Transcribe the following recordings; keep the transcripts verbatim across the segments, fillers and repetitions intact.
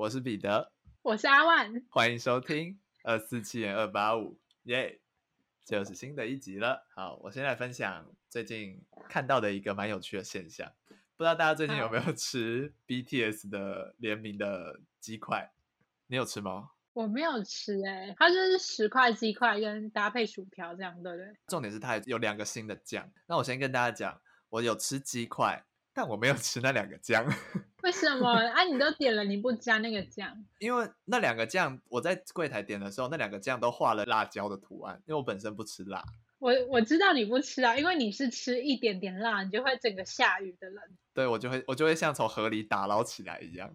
我是彼得，我是阿万，欢迎收听二四七点二八五，耶，就是新的一集了。好，我先来分享最近看到的一个蛮有趣的现象，不知道大家最近有没有吃 B T S 的联名的鸡块？你有吃吗？我没有吃哎、欸，它就是十块鸡块跟搭配薯条这样，对不对？重点是它有两个新的酱。那我先跟大家讲，我有吃鸡块，但我没有吃那两个酱。为什么啊？你都点了，你不加那个酱？因为那两个酱，我在柜台点的时候，那两个酱都画了辣椒的图案，因为我本身不吃辣。我我知道你不吃啊，因为你是吃一点点辣，你就会整个下雨的人。对，我就会我就会像从河里打捞起来一样。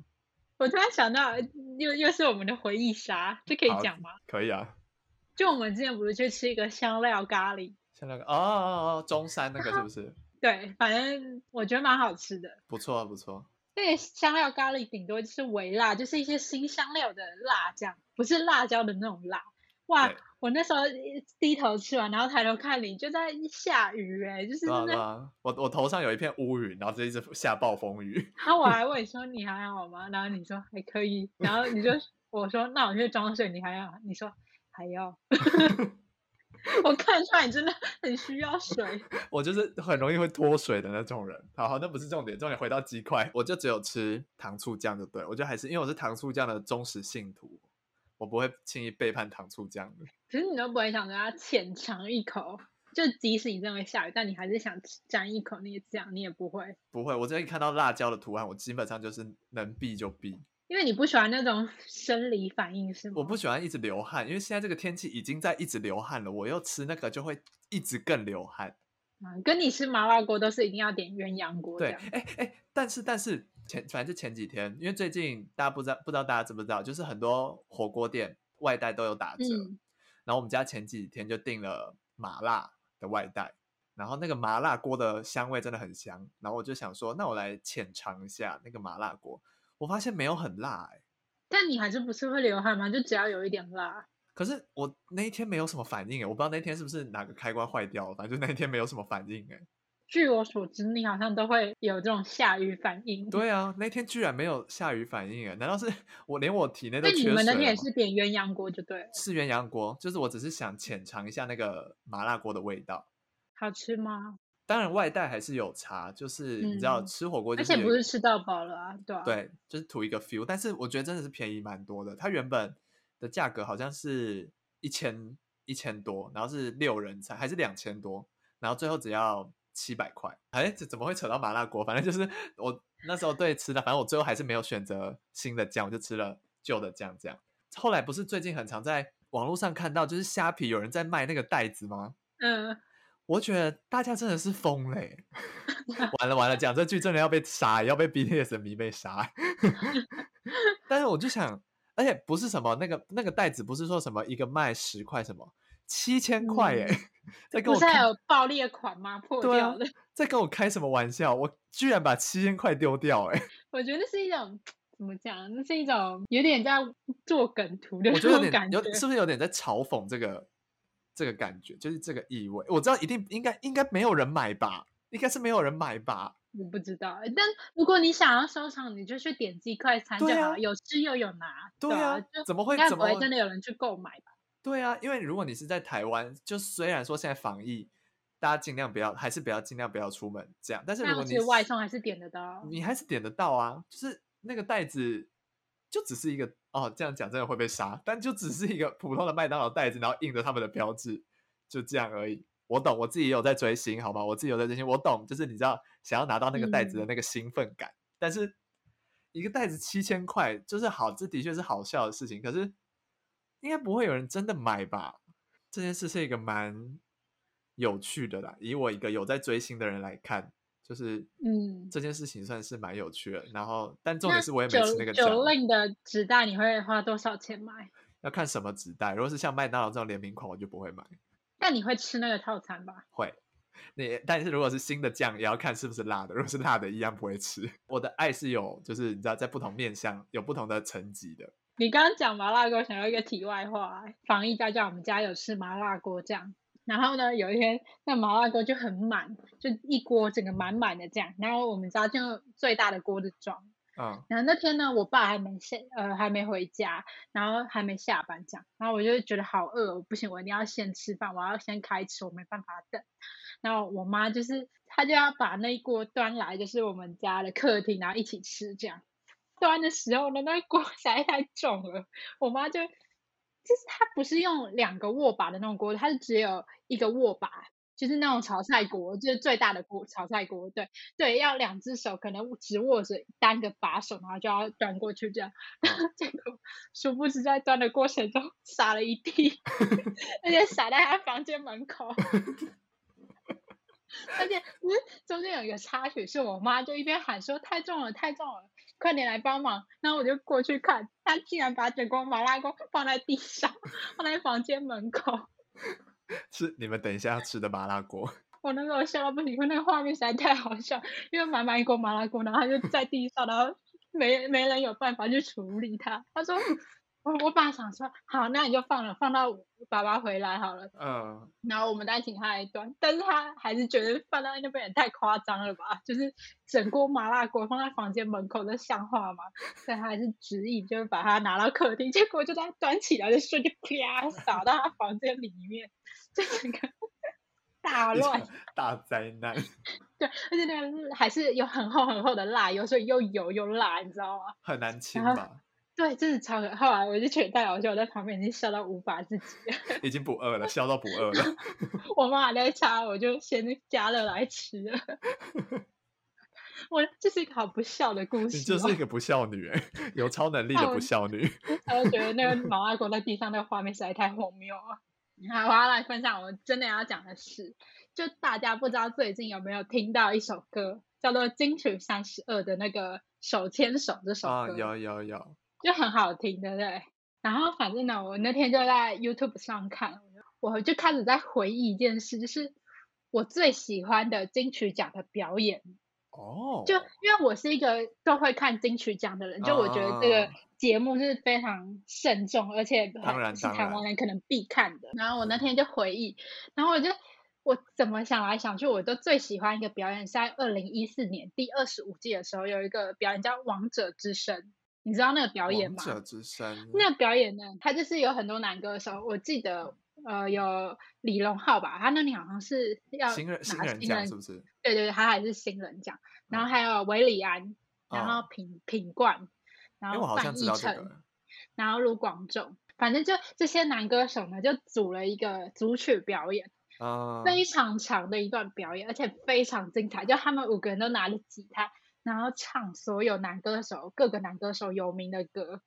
我突然想到 又, 又是我们的回忆杀，这可以讲吗？可以啊，就我们之前不是去吃一个香料咖喱，香料咖喱 哦, 哦, 哦中山那个是不是？对，反正我觉得蛮好吃的，不错不错。那个香料咖喱顶多就是微辣，就是一些新香料的辣酱，不是辣椒的那种辣。哇，我那时候低头吃完，然后抬头看你就在下雨哎、欸，就是真的、啊啊、我, 我头上有一片乌云，然后这一直下暴风雨。然后我还问你说你还好吗？然后你说还可以，然后你就我说那我去装水，你还要？你说还要。我看出来你真的很需要水。我就是很容易会脱水的那种人。好好，那不是重点，重点回到鸡块，我就只有吃糖醋酱就对，我就还是因为我是糖醋酱的忠实信徒。我不会轻易背叛糖醋酱的。可是你都不会想跟他浅尝一口，就即使你真的会下雨，但你还是想沾一口那个酱，你也不会。不会，我只要看到辣椒的图案，我基本上就是能避就避。因为你不喜欢那种生理反应是吗？我不喜欢一直流汗，因为现在这个天气已经在一直流汗了，我又吃那个就会一直更流汗。嗯、跟你吃麻辣锅都是一定要点鸳鸯锅这样。对，哎哎，但是但是。前反正就前几天，因为最近大家不知道不知道大家知不知道，就是很多火锅店外带都有打折、嗯、然后我们家前几天就订了麻辣的外带，然后那个麻辣锅的香味真的很香，然后我就想说那我来浅尝一下那个麻辣锅，我发现没有很辣、欸、但你还是不是会流汗吗？就只要有一点辣。可是我那一天没有什么反应、欸、我不知道那天是不是哪个开关坏掉了，反正就那一天没有什么反应、欸，据我所知你好像都会有这种下雨反应。对啊，那天居然没有下雨反应耶，难道是我连我体内都缺水了吗？那你们那天也是点鸳鸯锅就对了。是鸳鸯锅，就是我只是想浅尝一下那个麻辣锅的味道。好吃吗？当然外带还是有差，就是你知道、嗯、吃火锅就是，而且不是吃到饱了啊。对啊，对，就是图一个 feel。 但是我觉得真的是便宜蛮多的，它原本的价格好像是一千一千多，然后是六人餐还是两千多，然后最后只要七百块，哎，这怎么会扯到麻辣锅？反正就是我那时候对吃的，反正我最后还是没有选择新的酱，我就吃了旧的酱。这样，后来不是最近很常在网络上看到，就是虾皮有人在卖那个袋子吗？嗯，我觉得大家真的是疯了耶。完了完了，讲这句真的要被杀，要被 B T S 的迷被杀。但是我就想，而且不是什么那个那个袋子，不是说什么一个卖十块什么。七千块耶、欸嗯、不是还有爆裂款吗？破掉了、啊、在跟我开什么玩笑，我居然把七千块丢掉耶、欸、我觉得那是一种怎么讲，那是一种有点在做梗图的那种感觉。我觉得有点有是不是有点在嘲讽这个这个感觉，就是这个意味。我知道一定应该应该没有人买吧，应该是没有人买吧，我不知道。但如果你想要收藏，你就去点击快餐就好、啊、有吃又有拿。对啊，对啊，怎么会应该不会真的有人去购买吧。对啊，因为如果你是在台湾，就虽然说现在防疫，大家尽量不要，还是不要尽量不要出门这样。但是如果你是外送，还是点得到，你还是点得到啊。就是那个袋子，就只是一个哦，这样讲真的会被杀，但就只是一个普通的麦当劳袋子，然后印着他们的标志，就这样而已。我懂，我自己也有在追星，好吧，我自己有在追星，我懂，就是你知道想要拿到那个袋子的那个兴奋感，嗯、但是一个袋子七千块，就是好，这的确是好笑的事情，可是。应该不会有人真的买吧，这件事是一个蛮有趣的啦，以我一个有在追星的人来看，就是嗯，这件事情算是蛮有趣的。然后但重点是我也没吃那个酱。酒令的纸袋你会花多少钱买？要看什么纸袋，如果是像麦当劳这种联名款我就不会买。但你会吃那个套餐吧？会，你但是如果是新的酱也要看是不是辣的，如果是辣的一样不会吃。我的爱是有就是你知道在不同面向有不同的层级的。你刚刚讲麻辣锅，想到一个题外话，防疫大家我们家有吃麻辣锅酱，然后呢，有一天那麻辣锅就很满，就一锅整个满满的酱，然后我们家就用最大的锅子装，嗯，然后那天呢，我爸还没下呃还没回家，然后还没下班这样，然后我就觉得好饿，我不行，我一定要先吃饭，我要先开吃，我没办法等。然后我妈就是她就要把那一锅端来，就是我们家的客厅，然后一起吃这样。端的时候呢，那锅实在太重了，我妈就就是她不是用两个握把的那种锅，她是只有一个握把。就是那种炒菜锅，就是最大的锅，炒菜锅，对对，要两只手可能只握着单个把手，然后就要端过去这样。结果殊不知在端的过程中撒了一地，而且撒在他房间门口。而且中间有一个插曲，是我妈就一边喊说太重了，太重了，快点来帮忙。然后我就过去看，她竟然把整锅麻辣锅放在地上，放在房间门口。是你们等一下要吃的麻辣锅。我那时候笑到不行，因为那个画面实在太好笑，因为满满一锅麻辣锅，然后他就在地上，然后 没, 没人有办法去处理他。他说我我爸想说好，那你就放了，放到爸爸回来好了，嗯，然后我们再请他来端。但是他还是觉得放到那边也太夸张了吧，就是整锅麻辣锅放在房间门口，这像话吗？所以他还是执意就是把它拿到客厅，结果就在端起来的瞬间啪洒到他房间里面，就整个大乱大灾难。对，而且那个还是有很厚很厚的辣油，所以又油又辣，你知道吗？很难清吧？对，真的超可怕。后来我就觉得太好笑，我在旁边已经笑到无法自己了，已经不饿了，笑到不饿了。我妈还在擦，我就先加热来吃了。我这是一个好不孝的故事。你就是一个不孝女，有超能力的不孝女。我就觉得那个麻辣锅在地上那个画面实在太荒谬了。好，我要来分享我真的要讲的事，就大家不知道最近有没有听到一首歌叫做《金曲三十二》的那个《手牵手》这首歌，啊，有有有。就很好听，对不对？然后反正呢，我那天就在 YouTube 上看，我就开始在回忆一件事，就是我最喜欢的金曲奖的表演。哦，就因为我是一个都会看金曲奖的人，就我觉得这个节目是非常慎重，而且是台湾人可能必看的。然后我那天就回忆，然后我就我怎么想来想去，我都最喜欢一个表演是在二零一四年第二十五届的时候，有一个表演叫《王者之声》。你知道那个表演吗？王者之声那个表演呢，它就是有很多男歌手，我记得呃有李荣浩吧，他那里好像是要新人新人奖，是不是？对对对，他还是新人奖。然后还有韦礼安，嗯，然后品品冠，然后范逸臣，这个，然后卢广仲，反正就这些男歌手呢，就组了一个组曲表演。嗯，非常长的一段表演，而且非常精彩，就他们五个人都拿着吉他，然后唱所有男歌手各个男歌手有名的歌，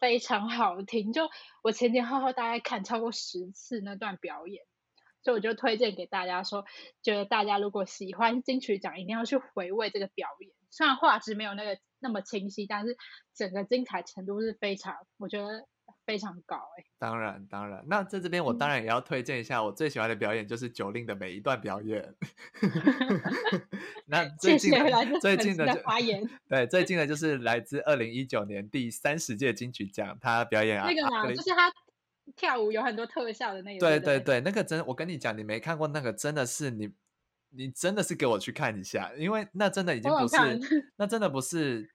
非常好听。就我前前后后大概看超过十次那段表演，所以我就推荐给大家说，觉得大家如果喜欢金曲奖，一定要去回味这个表演。虽然画质没有那个那么清晰，但是整个精彩程度是非常，我觉得非常高。欸，当然当然。那在这边我当然也要推荐一下，我最喜欢的表演就是九令的每一段表演。那最近的最近的发言，对，最近的就是来自二零一九年第三十届金曲奖，他表演啊，那个嘛，就是他跳舞有很多特效的那个。对对对，那个真，我跟你讲，你没看过那个，真的是你，你真的是给我去看一下，因为那真的已经不是，那真的不是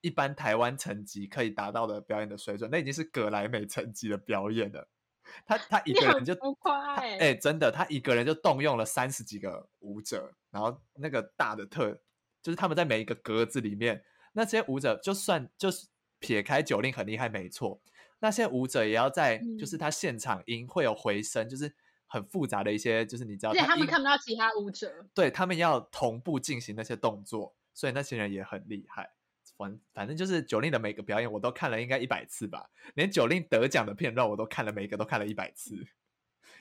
一般台湾层级可以达到的表演的水准，那已经是葛莱美层级的表演了。他他一个人就哎、欸欸，真的，他一个人就动用了三十几个舞者，然后那个大的特就是他们在每一个格子里面，那些舞者就算就是撇开九令很厉害没错，那些舞者也要在，嗯，就是他现场音会有回声，就是很复杂的一些，就是你知道，而且他们看不到其他舞者，对，他们要同步进行那些动作，所以那些人也很厉害。反正就是九令的每个表演我都看了应该一百次吧，连九令得奖的片段我都看了，每个都看了一百次。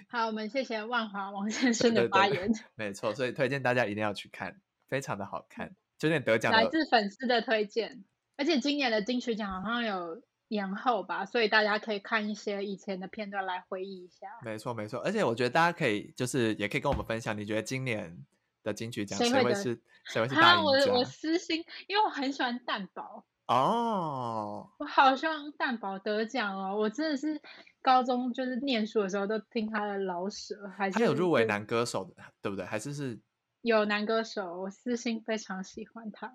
好，我们谢谢万华王先生的发言。对对对，没错，所以推荐大家一定要去看，非常的好看。九令得奖的来自粉丝的推荐，而且今年的金曲奖好像有延后吧，所以大家可以看一些以前的片段来回忆一下。没错没错，而且我觉得大家可以就是也可以跟我们分享，你觉得今年的金曲奖谁会是谁会是大赢家？ 我, 我私心，因为我很喜欢蛋堡哦，我好希望蛋堡得奖哦。我真的是高中就是念书的时候都听他的老舍，还是他有入围男歌手的对不对？还是是有男歌手，我私心非常喜欢他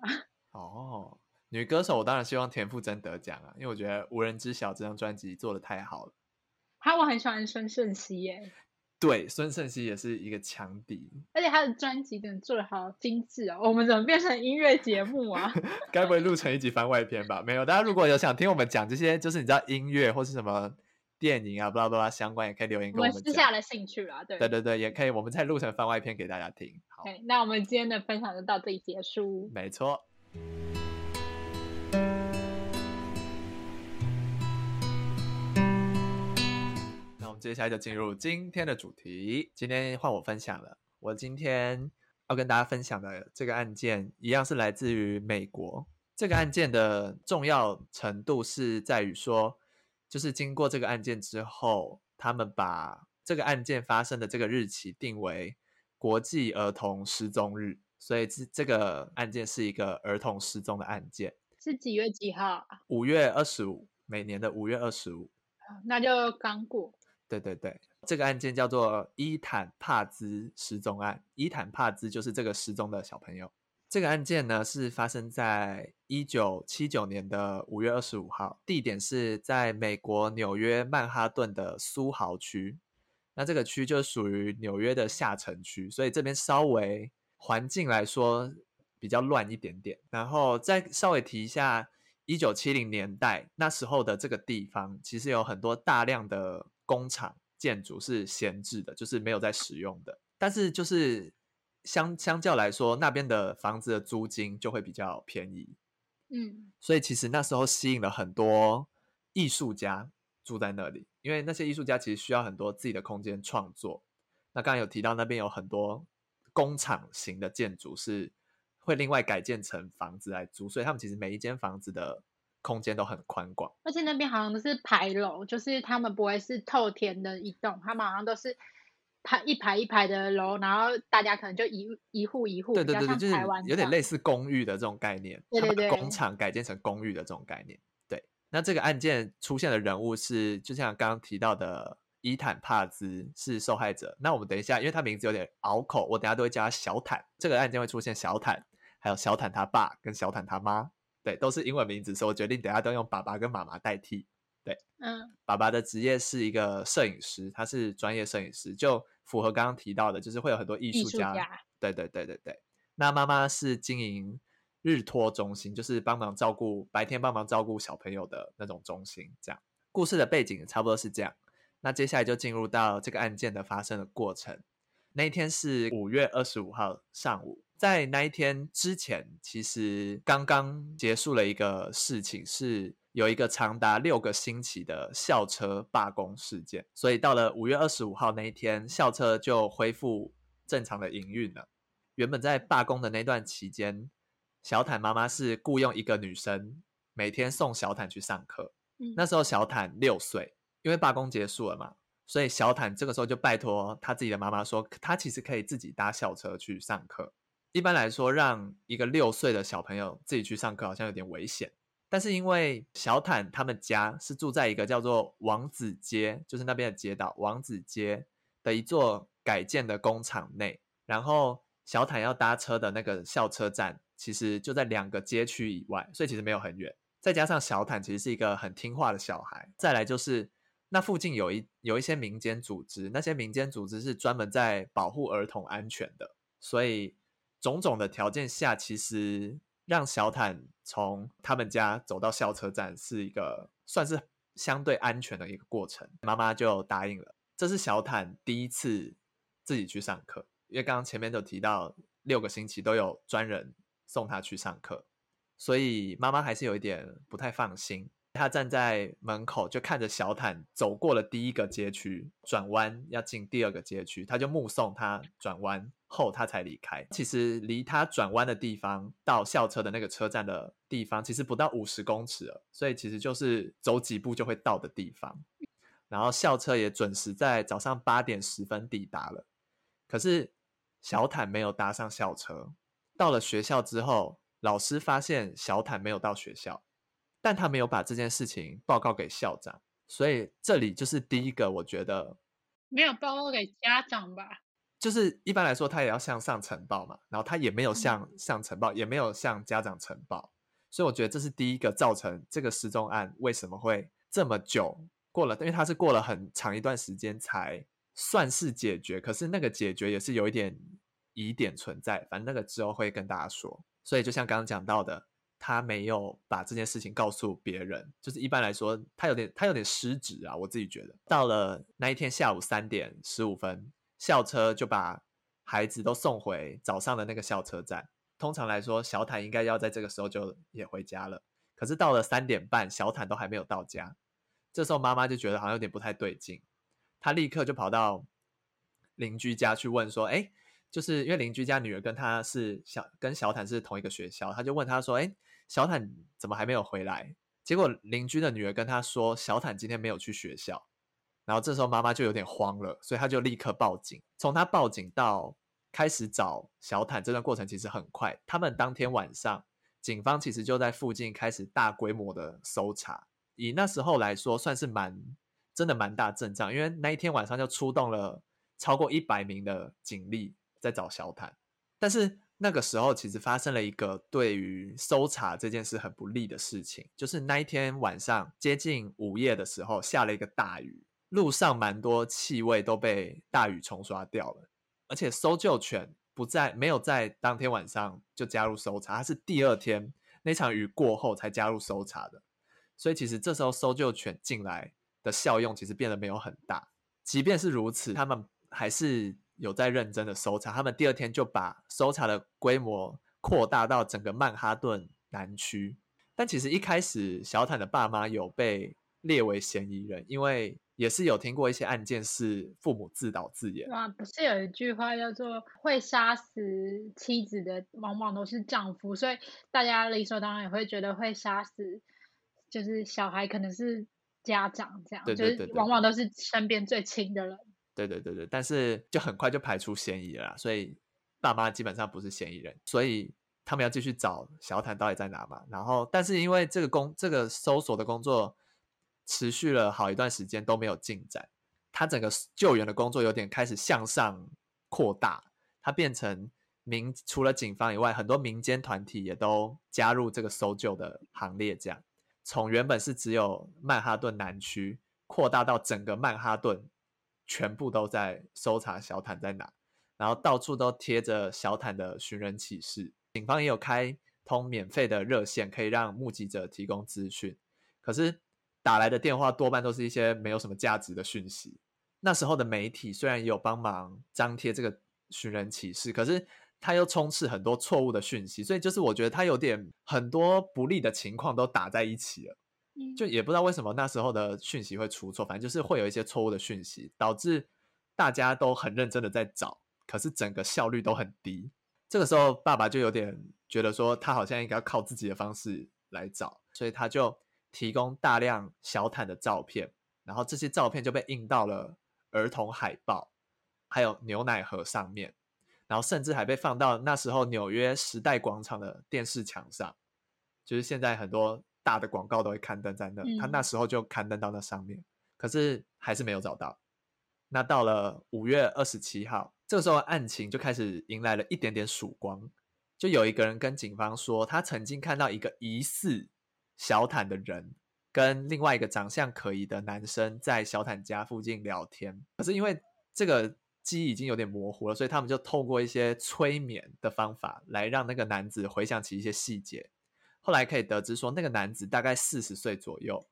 哦。女歌手我当然希望田馥甄得奖啊，因为我觉得《无人知晓》这张专辑做的太好了。还有我很喜欢孙盛希耶，对，孙盛希也是一个强敌，而且他的专辑真的做的好精致哦。我们怎么变成音乐节目啊？该不会录成一集番外篇吧？没有，大家如果有想听我们讲这些，就是你知道音乐或是什么电影啊，不知道不知道相关，也可以留言跟我们讲。我们私下的兴趣啦，对对对对，也可以，我们再录成番外篇给大家听。好，okay, 那我们今天的分享就到这里结束。没错。接下来就进入今天的主题，今天换我分享了。我今天要跟大家分享的这个案件一样是来自于美国。这个案件的重要程度是在于说，就是经过这个案件之后，他们把这个案件发生的这个日期定为国际儿童失踪日，所以这个案件是一个儿童失踪的案件。是几月几号？五月二十五，每年的五月二十五，那就刚过。对对对，这个案件叫做伊坦帕兹失踪案。伊坦帕兹就是这个失踪的小朋友。这个案件呢是发生在一九七九年的五月二十五号，地点是在美国纽约曼哈顿的苏豪区。那这个区就属于纽约的下城区，所以这边稍微环境来说比较乱一点点。然后再稍微提一下一九七零年代，那时候的这个地方其实有很多大量的工厂建筑是闲置的，就是没有在使用的，但是就是相相较来说，那边的房子的租金就会比较便宜，嗯，所以其实那时候吸引了很多艺术家住在那里，因为那些艺术家其实需要很多自己的空间创作。那刚才有提到那边有很多工厂型的建筑是会另外改建成房子来租，所以他们其实每一间房子的空间都很宽广，而且那边好像都是排楼，就是他们不会是透天的一栋，他们好像都是排一排一排的楼，然后大家可能就一一户一户，对对对，就是有点类似公寓的这种概念，对对对，他们工厂改建成公寓的这种概念。对，那这个案件出现的人物是就像刚刚提到的伊坦帕兹是受害者。那我们等一下，因为他名字有点拗口，我等一下都会叫他小坦。这个案件会出现小坦，还有小坦他爸跟小坦他妈，对，都是英文名字，所以我决定等一下都用爸爸跟妈妈代替。对，嗯，爸爸的职业是一个摄影师，他是专业摄影师，就符合刚刚提到的，就是会有很多艺术家。对对对对对。那妈妈是经营日托中心，就是帮忙照顾白天帮忙照顾小朋友的那种中心。这样，故事的背景差不多是这样。那接下来就进入到这个案件的发生的过程。那一天是五月二十五号上午。在那一天之前，其实刚刚结束了一个事情，是有一个长达六个星期的校车罢工事件，所以到了五月二十五号那一天，校车就恢复正常的营运了。原本在罢工的那段期间，小坦妈妈是雇用一个女生每天送小坦去上课、嗯、那时候小坦六岁，因为罢工结束了嘛，所以小坦这个时候就拜托他自己的妈妈说，他其实可以自己搭校车去上课。一般来说，让一个六岁的小朋友自己去上课好像有点危险，但是因为小坦他们家是住在一个叫做王子街，就是那边的街道王子街的一座改建的工厂内，然后小坦要搭车的那个校车站其实就在两个街区以外，所以其实没有很远。再加上小坦其实是一个很听话的小孩，再来就是那附近有一有一些民间组织，那些民间组织是专门在保护儿童安全的，所以种种的条件下，其实让小坦从他们家走到校车站是一个算是相对安全的一个过程。妈妈就答应了。这是小坦第一次自己去上课，因为刚刚前面都提到六个星期都有专人送他去上课，所以妈妈还是有一点不太放心。她站在门口就看着小坦走过了第一个街区，转弯要进第二个街区，她就目送他转弯后他才离开。其实离他转弯的地方到校车的那个车站的地方其实不到五十公尺了，所以其实就是走几步就会到的地方。然后校车也准时在早上八点十分抵达了，可是小坦没有搭上校车。到了学校之后，老师发现小坦没有到学校，但他没有把这件事情报告给校长，所以这里就是第一个我觉得没有报告给家长吧，就是一般来说他也要向上呈报嘛，然后他也没有向上呈报，也没有向家长呈报，所以我觉得这是第一个造成这个失踪案为什么会这么久过了，因为它是过了很长一段时间才算是解决，可是那个解决也是有一点疑点存在，反正那个之后会跟大家说。所以就像刚刚讲到的，他没有把这件事情告诉别人，就是一般来说他有点他有点失职啊，我自己觉得。到了那一天下午三点十五分，校车就把孩子都送回早上的那个校车站，通常来说小坦应该要在这个时候就也回家了，可是到了三点半，小坦都还没有到家。这时候妈妈就觉得好像有点不太对劲，她立刻就跑到邻居家去问说，哎，就是因为邻居家女儿跟她是小跟小坦是同一个学校，她就问她说，哎，小坦怎么还没有回来？结果邻居的女儿跟她说，小坦今天没有去学校。然后这时候妈妈就有点慌了，所以她就立刻报警。从她报警到开始找小坦这段过程其实很快，他们当天晚上警方其实就在附近开始大规模的搜查，以那时候来说算是蛮真的蛮大阵仗，因为那一天晚上就出动了超过一百名的警力在找小坦。但是那个时候其实发生了一个对于搜查这件事很不利的事情，就是那一天晚上接近午夜的时候下了一个大雨，路上蛮多气味都被大雨冲刷掉了，而且搜救犬不在没有在当天晚上就加入搜查，它是第二天那场雨过后才加入搜查的，所以其实这时候搜救犬进来的效用其实变得没有很大。即便是如此，他们还是有在认真的搜查，他们第二天就把搜查的规模扩大到整个曼哈顿南区。但其实一开始小坦的爸妈有被列为嫌疑人，因为也是有听过一些案件是父母自导自演。哇，不是有一句话叫做会杀死妻子的往往都是丈夫，所以大家理所当然也会觉得会杀死就是小孩可能是家长这样。对对对对对，就是往往都是身边最亲的人。对对对对，但是就很快就排除嫌疑了啦，所以爸妈基本上不是嫌疑人，所以他们要继续找小坦到底在哪嘛。然后但是因为这个工这个搜索的工作持续了好一段时间都没有进展，他整个救援的工作有点开始向上扩大，他变成民除了警方以外很多民间团体也都加入这个搜救的行列，这样从原本是只有曼哈顿南区扩大到整个曼哈顿全部都在搜查小坦在哪，然后到处都贴着小坦的寻人启事。警方也有开通免费的热线，可以让目击者提供资讯，可是打来的电话多半都是一些没有什么价值的讯息。那时候的媒体虽然也有帮忙张贴这个寻人启事，可是他又充斥很多错误的讯息，所以就是我觉得他有点很多不利的情况都打在一起了，就也不知道为什么那时候的讯息会出错，反正就是会有一些错误的讯息，导致大家都很认真的在找，可是整个效率都很低。这个时候爸爸就有点觉得说他好像应该要靠自己的方式来找，所以他就提供大量小坦的照片，然后这些照片就被印到了儿童海报还有牛奶盒上面，然后甚至还被放到那时候纽约时代广场的电视墙上，就是现在很多大的广告都会刊登在那，他那时候就刊登到那上面，可是还是没有找到。那到了五月二十七号，这个时候案情就开始迎来了一点点曙光，就有一个人跟警方说他曾经看到一个疑似小坦的人跟另外一个长相可疑的男生在小坦家附近聊天，可是因为这个记忆已经有点模糊了，所以他们就透过一些催眠的方法来让那个男子回想起一些细节。后来可以得知说那个男子大概四十岁左右，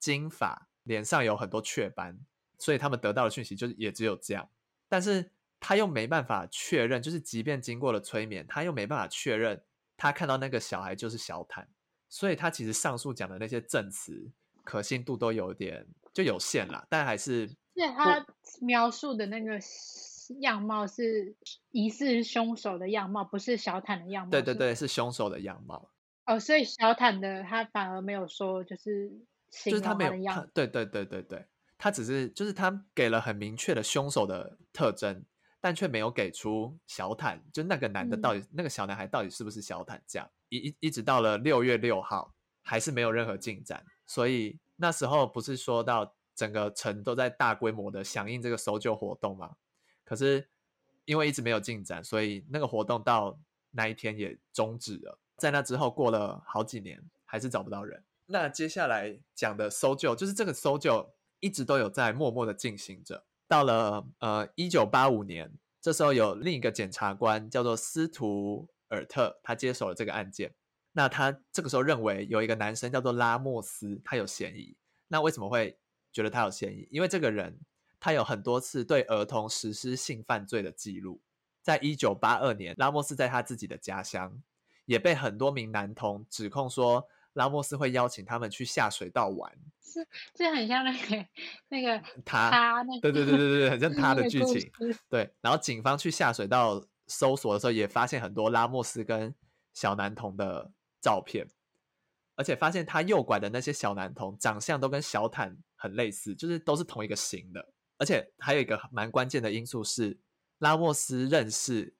金发，脸上有很多雀斑，所以他们得到的讯息就也只有这样。但是他又没办法确认，就是即便经过了催眠他又没办法确认他看到那个小孩就是小坦，所以他其实上述讲的那些证词可信度都有点就有限啦，但还是对他描述的那个样貌是疑似凶手的样貌，不是小坦的样貌。对对对，是凶手的样貌哦，所以小坦的他反而没有说就是形容他的样子，就是他没有，对对对对对，他只是就是他给了很明确的凶手的特征，但却没有给出小坦，就那个男的到底、嗯、那个小男孩到底是不是小坦这样。一一直到了六月六号还是没有任何进展，所以那时候不是说到整个城都在大规模的响应这个搜救活动嘛？可是因为一直没有进展，所以那个活动到那一天也终止了。在那之后过了好几年还是找不到人。那接下来讲的搜救，就是这个搜救一直都有在默默的进行着。到了呃一九八五年，这时候有另一个检察官叫做斯图尔特，他接手了这个案件。那他这个时候认为有一个男生叫做拉莫斯，他有嫌疑。那为什么会觉得他有嫌疑？因为这个人他有很多次对儿童实施性犯罪的记录。在一九八二年，拉莫斯在他自己的家乡也被很多名男童指控说拉莫斯会邀请他们去下水道玩。是，这很像那个那个他，他那个、对对对对对，很像他的剧情。对，然后警方去下水道搜索的时候，也发现很多拉莫斯跟小男童的照片，而且发现他诱拐的那些小男童长相都跟小坦很类似，就是都是同一个型的。而且还有一个蛮关键的因素是，拉莫斯认识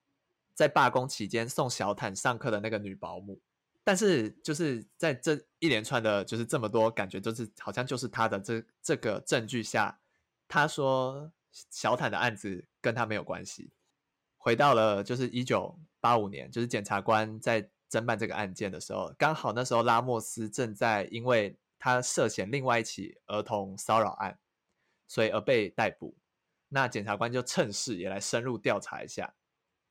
在罢工期间送小坦上课的那个女保姆。但是就是在这一连串的就是这么多感觉，就是好像就是他的这这个证据下，他说小坦的案子跟他没有关系。回到了就是一九八五年，就是检察官在侦办这个案件的时候，刚好那时候拉莫斯正在因为他涉嫌另外一起儿童骚扰案，所以而被逮捕。那检察官就趁势也来深入调查一下。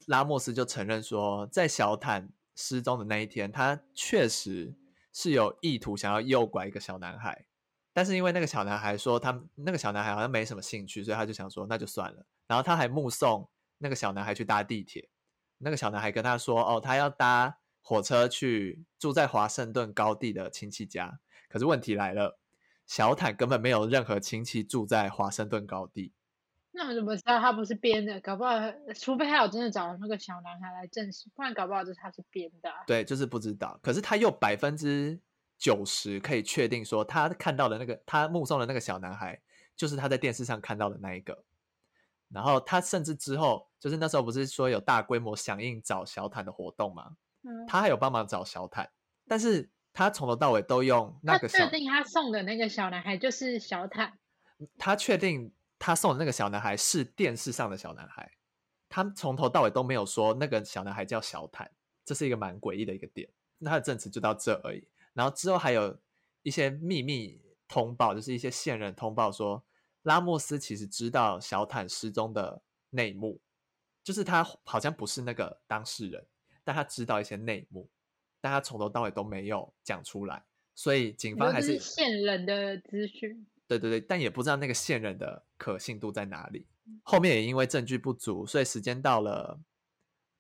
拉莫斯就承认说，在小坦失踪的那一天，他确实是有意图想要诱拐一个小男孩，但是因为那个小男孩说他那个小男孩好像没什么兴趣，所以他就想说那就算了。然后他还目送那个小男孩去搭地铁，那个小男孩跟他说哦，他要搭火车去住在华盛顿高地的亲戚家。可是问题来了，小坦根本没有任何亲戚住在华盛顿高地。那我怎么知道他不是编的？搞不好除非他有真的找那个小男孩来证实，不然搞不好就是他是编的、啊、对，就是不知道。可是他又 百分之九十 可以确定说他看到的那个他目送的那个小男孩就是他在电视上看到的那一个。然后他甚至之后就是那时候不是说有大规模响应找小坦的活动吗、嗯、他还有帮忙找小坦，但是他从头到尾都用那个小他确定他送的那个小男孩就是小坦，他确定他送的那个小男孩是电视上的小男孩，他从头到尾都没有说那个小男孩叫小坦，这是一个蛮诡异的一个点。那他的证词就到这而已。然后之后还有一些秘密通报，就是一些线人通报说拉莫斯其实知道小坦失踪的内幕，就是他好像不是那个当事人，但他知道一些内幕，但他从头到尾都没有讲出来，所以警方还是线人的资讯。对对对，但也不知道那个线人的可信度在哪里。后面也因为证据不足，所以时间到了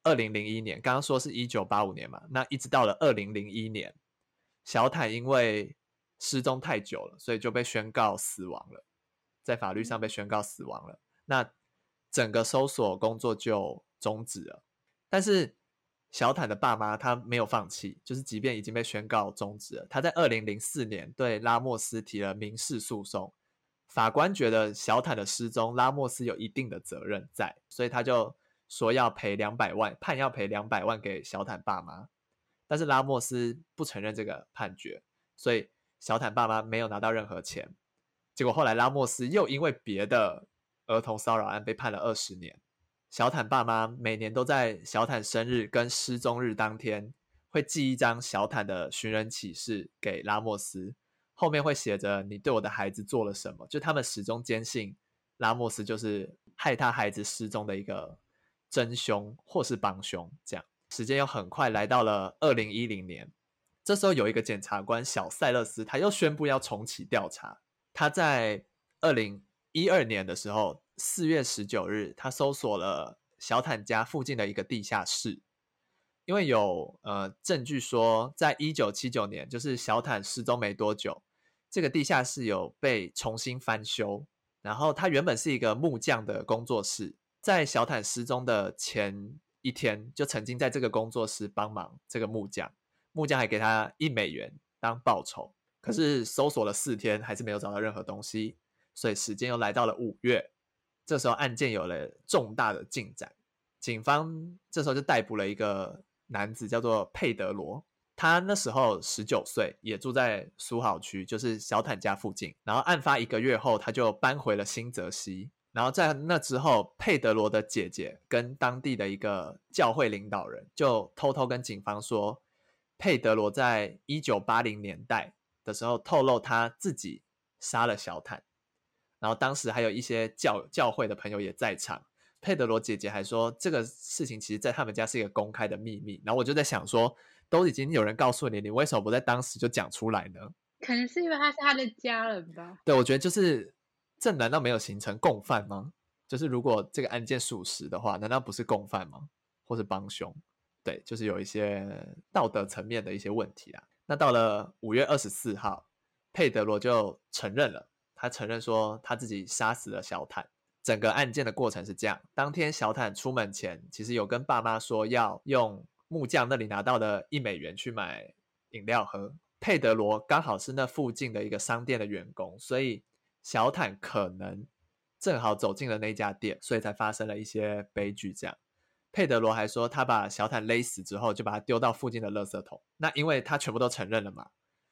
二零零一年，刚刚说是一九八五年嘛，那一直到了二零零一年，小坦因为失踪太久了，所以就被宣告死亡了，在法律上被宣告死亡了。那整个搜索工作就终止了，但是小坦的爸妈他没有放弃，就是即便已经被宣告终止了，他在二零零四年对拉莫斯提了民事诉讼。法官觉得小坦的失踪拉莫斯有一定的责任在，所以他就说要赔两百万，判要赔两百万给小坦爸妈。但是拉莫斯不承认这个判决，所以小坦爸妈没有拿到任何钱。结果后来拉莫斯又因为别的儿童骚扰案被判了二十年。小坦爸妈每年都在小坦生日跟失踪日当天会寄一张小坦的寻人启事给拉莫斯，后面会写着你对我的孩子做了什么，就他们始终坚信拉莫斯就是害他孩子失踪的一个真凶或是帮凶。这样时间又很快来到了二零一零年，这时候有一个检察官小塞勒斯他又宣布要重启调查。他在二零一二年的时候四月十九日，他搜索了小坦家附近的一个地下室，因为有呃证据说在一九七九年，就是小坦失踪没多久，这个地下室有被重新翻修，然后它原本是一个木匠的工作室，在小坦失踪的前一天就曾经在这个工作室帮忙这个木匠，木匠还给他一美元当报酬。可是搜索了四天还是没有找到任何东西，所以时间又来到了五月，这时候案件有了重大的进展。警方这时候就逮捕了一个男子叫做佩德罗，他那时候十九岁，也住在苏豪区，就是小坦家附近。然后案发一个月后他就搬回了新泽西，然后在那之后佩德罗的姐姐跟当地的一个教会领导人就偷偷跟警方说佩德罗在一九八零年代的时候透露他自己杀了小坦，然后当时还有一些 教, 教会的朋友也在场。佩德罗姐姐还说这个事情其实在他们家是一个公开的秘密，然后我就在想说都已经有人告诉你，你为什么不在当时就讲出来呢？可能是因为他是他的家人吧。对，我觉得就是这难道没有形成共犯吗？就是如果这个案件属实的话，难道不是共犯吗？或是帮凶？对，就是有一些道德层面的一些问题啦。那到了五月二十四号，佩德罗就承认了，他承认说他自己杀死了小坦。整个案件的过程是这样，当天小坦出门前其实有跟爸妈说要用木匠那里拿到的一美元去买饮料喝。佩德罗刚好是那附近的一个商店的员工，所以小坦可能正好走进了那家店，所以才发生了一些悲剧这样。佩德罗还说他把小坦勒死之后就把他丢到附近的垃圾桶，那因为他全部都承认了嘛，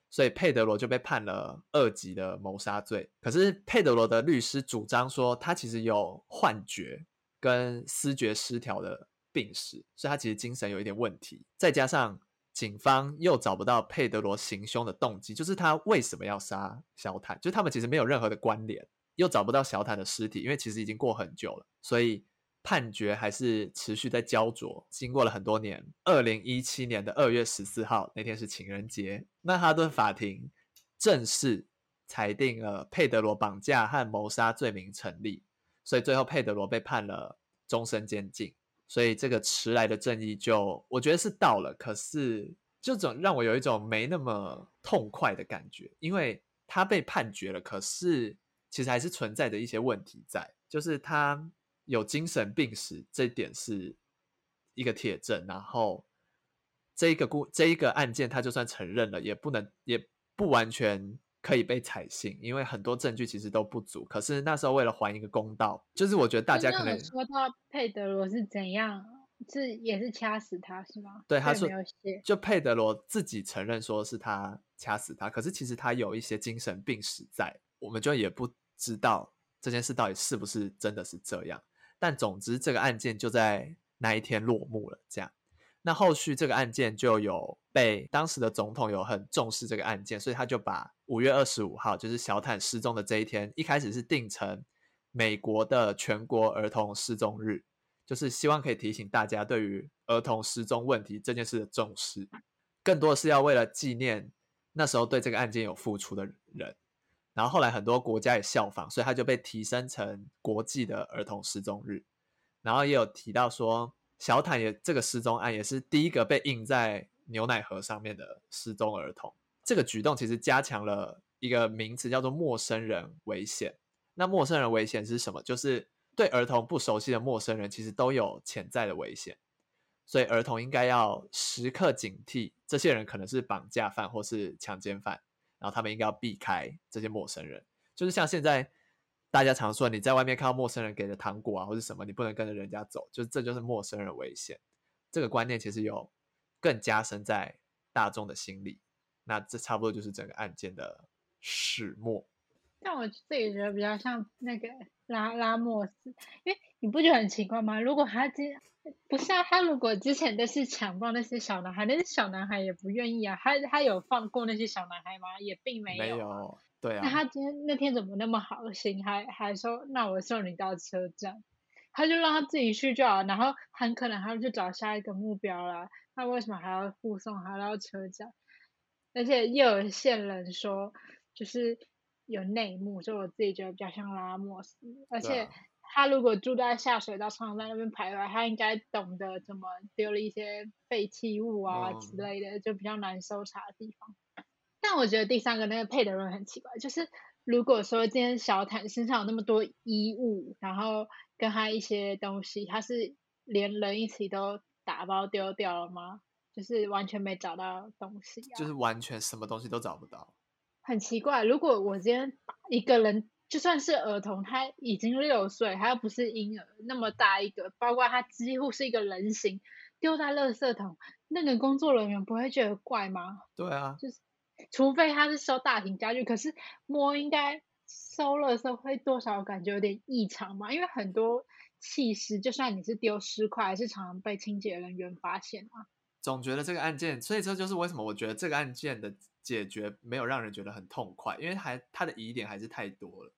所以佩德罗就被判了二级的谋杀罪。可是佩德罗的律师主张说他其实有幻觉跟思觉失调的病史，所以他其实精神有一点问题，再加上警方又找不到佩德罗行凶的动机，就是他为什么要杀小坦，就是他们其实没有任何的关联，又找不到小坦的尸体，因为其实已经过很久了，所以判决还是持续在焦灼。经过了很多年，二零一七年的二月十四号那天是情人节，曼哈顿法庭正式裁定了佩德罗绑架和谋杀罪名成立，所以最后佩德罗被判了终身监禁。所以这个迟来的正义就我觉得是到了，可是就总让我有一种没那么痛快的感觉，因为他被判决了，可是其实还是存在着一些问题在，就是他有精神病史这点是一个铁证，然后这个故这一个案件他就算承认了也不能也不完全可以被采信，因为很多证据其实都不足。可是那时候为了还一个公道，就是我觉得大家可能说到佩德罗是怎样，是也是掐死他是吗？对，他说就佩德罗自己承认说是他掐死他，可是其实他有一些精神病史在，我们就也不知道这件事到底是不是真的是这样。但总之这个案件就在那一天落幕了这样。那后续这个案件就有被当时的总统有很重视这个案件，所以他就把五月二十五号就是小坦失踪的这一天一开始是定成美国的全国儿童失踪日，就是希望可以提醒大家对于儿童失踪问题这件事的重视，更多的是要为了纪念那时候对这个案件有付出的人。然后后来很多国家也效仿，所以它就被提升成国际的儿童失踪日。然后也有提到说小坦也这个失踪案也是第一个被印在牛奶盒上面的失踪儿童。这个举动其实加强了一个名词叫做陌生人危险。那陌生人危险是什么？就是对儿童不熟悉的陌生人其实都有潜在的危险，所以儿童应该要时刻警惕这些人可能是绑架犯或是强奸犯，然后他们应该要避开这些陌生人。就是像现在大家常说你在外面看到陌生人给的糖果啊或是什么，你不能跟着人家走，就是这就是陌生人危险。这个观念其实有更加深在大众的心里。那这差不多就是整个案件的始末。但我自己觉得比较像那个拉拉莫斯，因为你不觉得很奇怪吗？如果他今不是啊，他如果之前都是强暴那些小男孩，那些小男孩也不愿意啊，他他有放过那些小男孩吗？也并没有、啊、没有，对啊。那他今天那天怎么那么好心，还还说那我送你到车站，他就让他自己去就好，然后很可能他就找下一个目标啦。那为什么还要护送他到车站？而且又有线人说就是有内幕，所以我自己觉得比较像拉莫斯。而且他如果住在下水道上在那边徘徊，他应该懂得怎么丢了一些废弃物啊之类的、嗯、就比较难搜查的地方。但我觉得第三个那个佩德罗很奇怪，就是如果说今天小坦身上有那么多衣物，然后跟他一些东西，他是连人一起都打包丢掉了吗？就是完全没找到东西、啊、就是完全什么东西都找不到，很奇怪。如果我今天一个人就算是儿童，他已经六岁，他又不是婴儿那么大一个，包括他几乎是一个人形丢在垃圾桶，那个工作人员不会觉得怪吗？对啊，就是除非他是收大型家具，可是摸应该收垃圾会多少感觉有点异常嘛，因为很多弃尸就算你是丢尸块还是常常被清洁人员发现啊。总觉得这个案件，所以这就是为什么我觉得这个案件的解决没有让人觉得很痛快，因为还它的疑点还是太多了。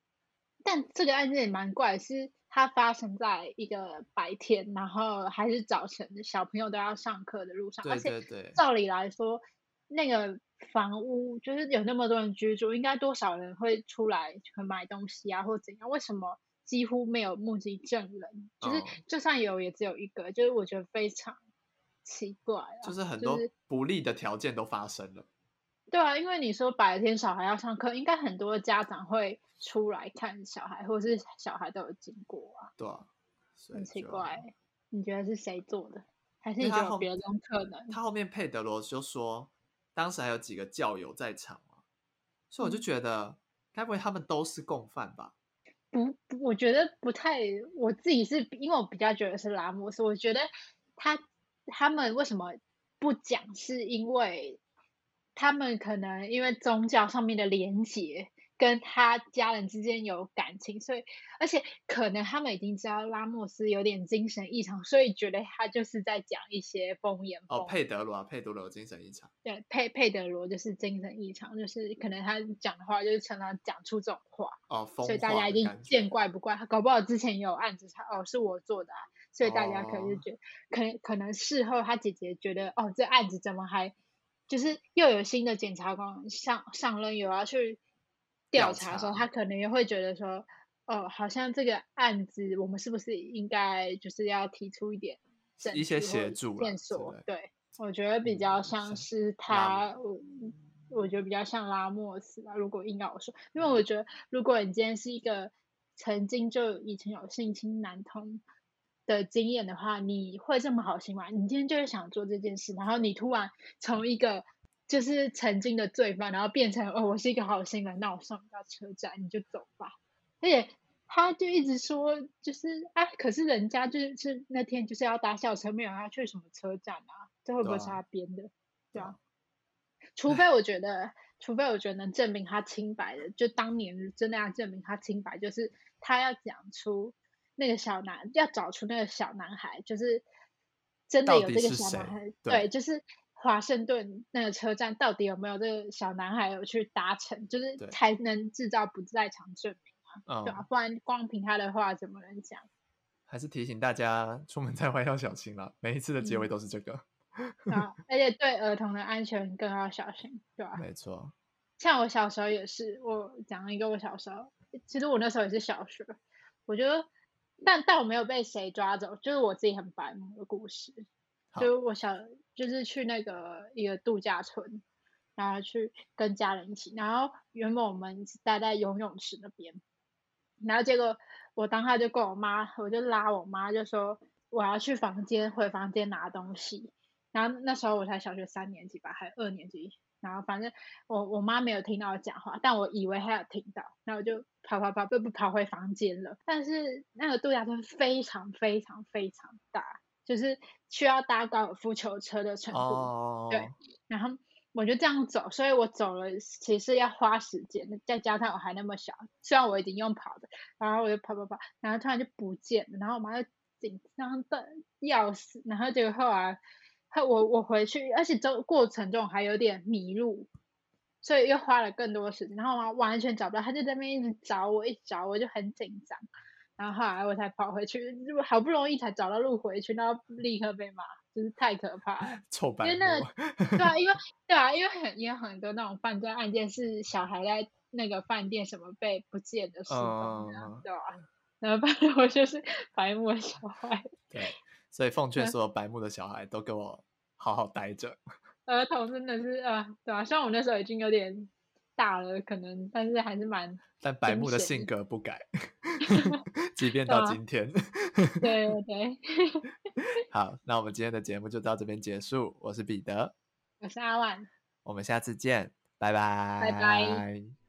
但这个案件也蛮怪的，是它发生在一个白天，然后还是早晨，小朋友都要上课的路上。对对对，而且照理来说那个房屋就是有那么多人居住，应该多少人会出来买东西啊或怎样，为什么几乎没有目击证人，就是、哦、就算有也只有一个，就是我觉得非常奇怪、啊、就是很多不利的条件都发生了、就是、对啊，因为你说白天小孩要上课，应该很多家长会出来看小孩，或是小孩都有经过啊。对啊，很奇怪、欸、你觉得是谁做的，还是你觉得有别种可能？他后面佩德罗就说当时还有几个教友在场嘛，所以我就觉得该不会他们都是共犯吧。不，我觉得不太，我自己是因为我比较觉得是拉莫斯，我觉得他他们为什么不讲，是因为他们可能因为宗教上面的连结跟他家人之间有感情，所以而且可能他们已经知道拉莫斯有点精神异常，所以觉得他就是在讲一些风言风语。哦，佩德罗啊，佩德罗精神异常。对，佩佩德罗就是精神异常，就是可能他讲的话就是常常讲出这种话。哦，风话的感觉。所以大家一定见怪不怪，搞不好之前也有案子，哦，是我做的啊，所以大家可能就觉得，哦、可能可能事后他姐姐觉得，哦，这案子怎么还就是又有新的检察官上上任，有要去调查的时候，他可能也会觉得说，哦，好像这个案子我们是不是应该就是要提出一点一些协助线索。对，我觉得比较像是他、嗯、我, 我觉得比较像拉莫斯吧，如果硬要我说，因为我觉得如果你今天是一个曾经就以前有性侵男童的经验的话，你会这么好心吗？你今天就是想做这件事，然后你突然从一个就是曾经的罪犯，然后变成哦，我是一个好心人，那我送你到车站，你就走吧。而且他就一直说，就是啊，可是人家就是那天就是要搭校车，没有要去什么车站啊，这会不会是他编的？对啊，对啊，除非我觉得，除非我觉得能证明他清白的，就当年真的要证明他清白，就是他要讲出那个小男，要找出那个小男孩，就是真的有这个小男孩，对，就是。华盛顿那个车站到底有没有这个小男孩有去搭乘，就是才能制造不在场证明啊、嗯、对啊，不然光凭他的话怎么能讲。还是提醒大家出门在外要小心啦，每一次的结尾都是这个、嗯啊、而且对儿童的安全更要小心，对吧、啊？没错，像我小时候也是，我讲一个我小时候，其实我那时候也是小学，我觉得但但我没有被谁抓走，就是我自己很白目的故事，就我小就是去那个一个度假村，然后去跟家人一起，然后原本我们待在游泳池那边，然后结果我当下就跟我妈，我就拉我妈就说我要去房间，回房间拿东西，然后那时候我才小学三年级吧，还二年级，然后反正我我妈没有听到我讲话，但我以为她有听到，然后我就跑跑跑，就不跑回房间了。但是那个度假村非常非常非常大，就是需要搭高尔夫球车的程度、oh. 对，然后我就这样走，所以我走了其实要花时间，再加上我还那么小，虽然我已经用跑的，然后我就跑跑跑，然后突然就不见了，然后我妈就紧张的要死，然后结果后来我我回去，而且过程中还有点迷路，所以又花了更多时间，然后我完全找不到，她就在那边一直找我，一直找我，就很紧张，然后后来我才跑回去，好不容易才找到路回去，然后立刻被骂，就是太可怕了，臭白目。因为那个，对啊，因为对啊，因为很也有很多那种犯罪案件是小孩在那个饭店什么被不见的失踪的、嗯，对吧、啊？然后反正我就是白目的小孩。对，所以奉劝所有白目的小孩都给我好好待着。儿童真的是啊、呃，对啊，虽然我那时候已经有点大了，可能，但是还是蛮……但白目的性格不改。即便到今天对对对好，那我们今天的节目就到这边结束，我是彼得，我是阿万，我们下次见，拜拜拜拜。